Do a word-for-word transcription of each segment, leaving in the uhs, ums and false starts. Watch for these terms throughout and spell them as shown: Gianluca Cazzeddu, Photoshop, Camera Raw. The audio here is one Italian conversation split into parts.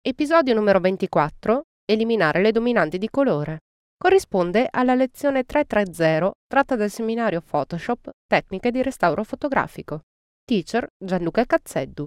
Episodio numero ventiquattro. Eliminare le dominanti di colore. Corrisponde alla lezione tre tre zero tratta dal seminario Photoshop Tecniche di restauro fotografico. Teacher Gianluca Cazzeddu.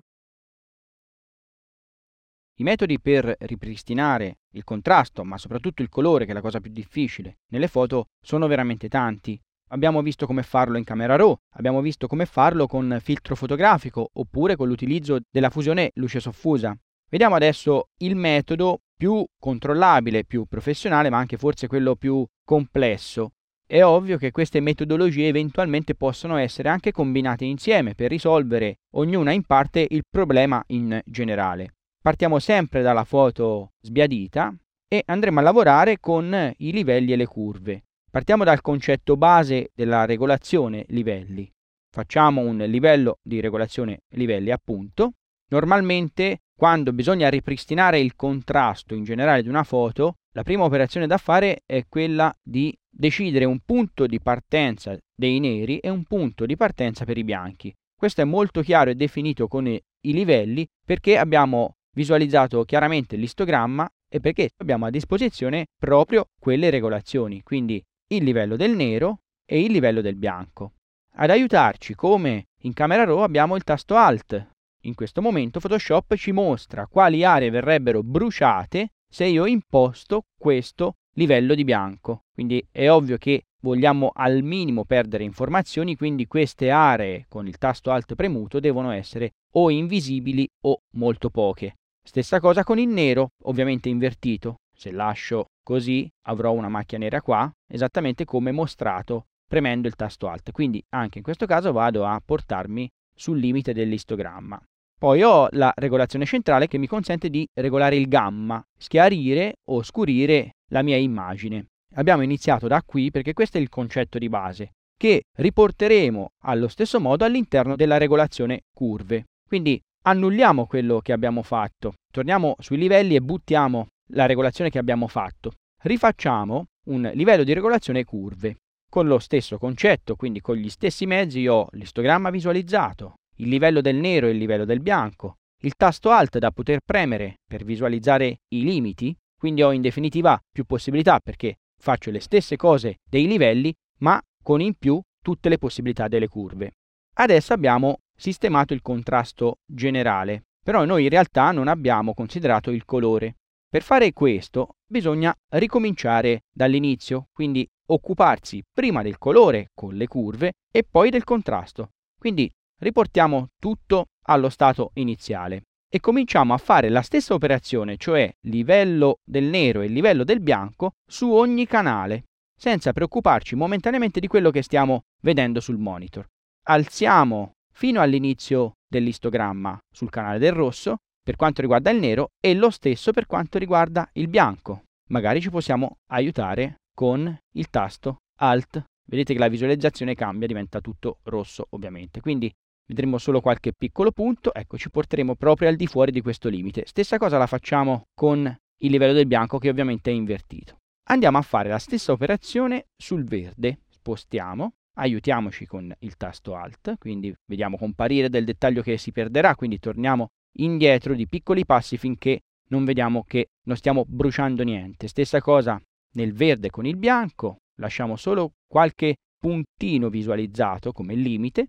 I metodi per ripristinare il contrasto, ma soprattutto il colore, che è la cosa più difficile nelle foto, sono veramente tanti. Abbiamo visto come farlo in Camera Raw, abbiamo visto come farlo con filtro fotografico oppure con l'utilizzo della fusione luce soffusa. Vediamo adesso il metodo più controllabile, più professionale, ma anche forse quello più complesso. È ovvio che queste metodologie eventualmente possono essere anche combinate insieme per risolvere ognuna in parte il problema in generale. Partiamo sempre dalla foto sbiadita e andremo a lavorare con i livelli e le curve. Partiamo dal concetto base della regolazione livelli. Facciamo un livello di regolazione livelli, appunto. Normalmente, quando bisogna ripristinare il contrasto in generale di una foto, la prima operazione da fare è quella di decidere un punto di partenza dei neri e un punto di partenza per i bianchi. Questo è molto chiaro e definito con i livelli perché abbiamo visualizzato chiaramente l'istogramma e perché abbiamo a disposizione proprio quelle regolazioni, quindi il livello del nero e il livello del bianco. Ad aiutarci, come in Camera Raw, abbiamo il tasto Alt. In questo momento Photoshop ci mostra quali aree verrebbero bruciate se io imposto questo livello di bianco. Quindi è ovvio che vogliamo al minimo perdere informazioni, quindi queste aree con il tasto Alt premuto devono essere o invisibili o molto poche. Stessa cosa con il nero, ovviamente invertito. Se lascio così avrò una macchia nera qua, esattamente come mostrato premendo il tasto Alt. Quindi anche in questo caso vado a portarmi sul limite dell'istogramma. Poi ho la regolazione centrale che mi consente di regolare il gamma, schiarire o oscurire la mia immagine. Abbiamo iniziato da qui perché questo è il concetto di base, che riporteremo allo stesso modo all'interno della regolazione curve. Quindi annulliamo quello che abbiamo fatto, torniamo sui livelli e buttiamo la regolazione che abbiamo fatto. Rifacciamo un livello di regolazione curve, con lo stesso concetto, quindi con gli stessi mezzi ho l'istogramma visualizzato, il livello del nero e il livello del bianco, il tasto Alt da poter premere per visualizzare i limiti, quindi ho in definitiva più possibilità perché faccio le stesse cose dei livelli ma con in più tutte le possibilità delle curve. Adesso abbiamo sistemato il contrasto generale, però noi in realtà non abbiamo considerato il colore. Per fare questo bisogna ricominciare dall'inizio, quindi occuparsi prima del colore con le curve e poi del contrasto. Quindi riportiamo tutto allo stato iniziale e cominciamo a fare la stessa operazione, cioè livello del nero e livello del bianco, su ogni canale, senza preoccuparci momentaneamente di quello che stiamo vedendo sul monitor. Alziamo fino all'inizio dell'istogramma sul canale del rosso per quanto riguarda il nero e lo stesso per quanto riguarda il bianco. Magari ci possiamo aiutare con il tasto Alt. Vedete che la visualizzazione cambia, diventa tutto rosso ovviamente, quindi vedremo solo qualche piccolo punto. Ecco, ci porteremo proprio al di fuori di questo limite. Stessa cosa la facciamo con il livello del bianco, che ovviamente è invertito. Andiamo a fare la stessa operazione sul verde, spostiamo, aiutiamoci con il tasto Alt, quindi vediamo comparire del dettaglio che si perderà, quindi torniamo indietro di piccoli passi finché non vediamo che non stiamo bruciando niente. Stessa cosa nel verde con il bianco, lasciamo solo qualche puntino visualizzato come limite.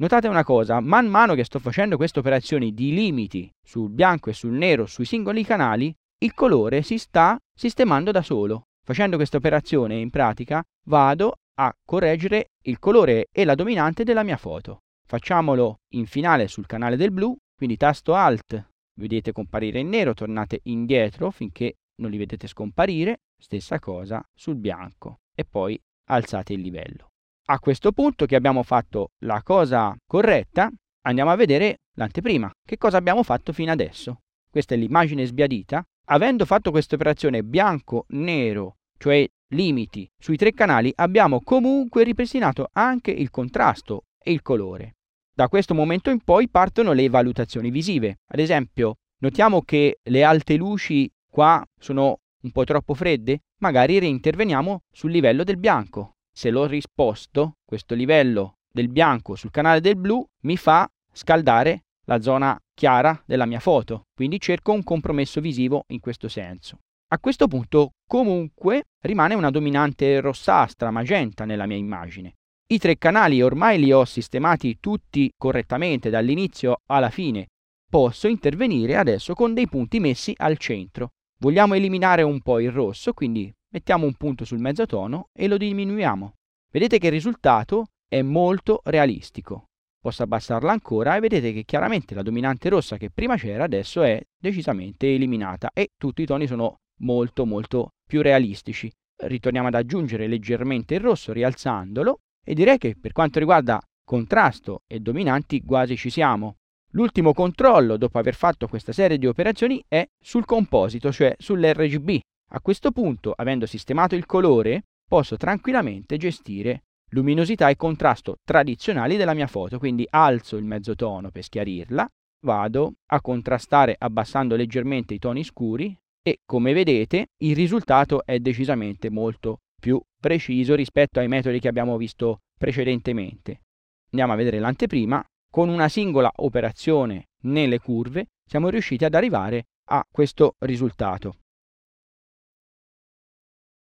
Notate una cosa, man mano che sto facendo queste operazioni di limiti sul bianco e sul nero, sui singoli canali, il colore si sta sistemando da solo. Facendo questa operazione in pratica vado a correggere il colore e la dominante della mia foto. Facciamolo in finale sul canale del blu, quindi tasto Alt, vedete comparire il nero, tornate indietro finché non li vedete scomparire. Stessa cosa sul bianco e poi alzate il livello. A questo punto, che abbiamo fatto la cosa corretta, andiamo a vedere l'anteprima. Che cosa abbiamo fatto fino adesso? questa è l'immagine sbiadita, avendo fatto questa operazione bianco-nero, cioè limiti, sui tre canali, abbiamo comunque ripristinato anche il contrasto e il colore. Da questo momento in poi partono le valutazioni visive. Ad esempio, notiamo che le alte luci qua sono un po' troppo fredde, magari reinterveniamo sul livello del bianco. Se lo risposto, questo livello del bianco sul canale del blu mi fa scaldare la zona chiara della mia foto, quindi cerco un compromesso visivo in questo senso. A questo punto comunque rimane una dominante rossastra, magenta nella mia immagine. I tre canali ormai li ho sistemati tutti correttamente dall'inizio alla fine. Posso intervenire adesso con dei punti messi al centro. Vogliamo eliminare un po' il rosso, quindi mettiamo un punto sul mezzotono e lo diminuiamo. Vedete che il risultato è molto realistico. Posso abbassarla ancora e vedete che chiaramente la dominante rossa che prima c'era adesso è decisamente eliminata e tutti i toni sono molto molto più realistici. Ritorniamo ad aggiungere leggermente il rosso rialzandolo e direi che per quanto riguarda contrasto e dominanti quasi ci siamo. L'ultimo controllo dopo aver fatto questa serie di operazioni è sul composito, cioè sull'erre gi bi. A questo punto, avendo sistemato il colore, posso tranquillamente gestire luminosità e contrasto tradizionali della mia foto, quindi alzo il mezzotono per schiarirla, vado a contrastare abbassando leggermente i toni scuri e come vedete il risultato è decisamente molto più preciso rispetto ai metodi che abbiamo visto precedentemente. Andiamo a vedere l'anteprima. Con una singola operazione nelle curve siamo riusciti ad arrivare a questo risultato.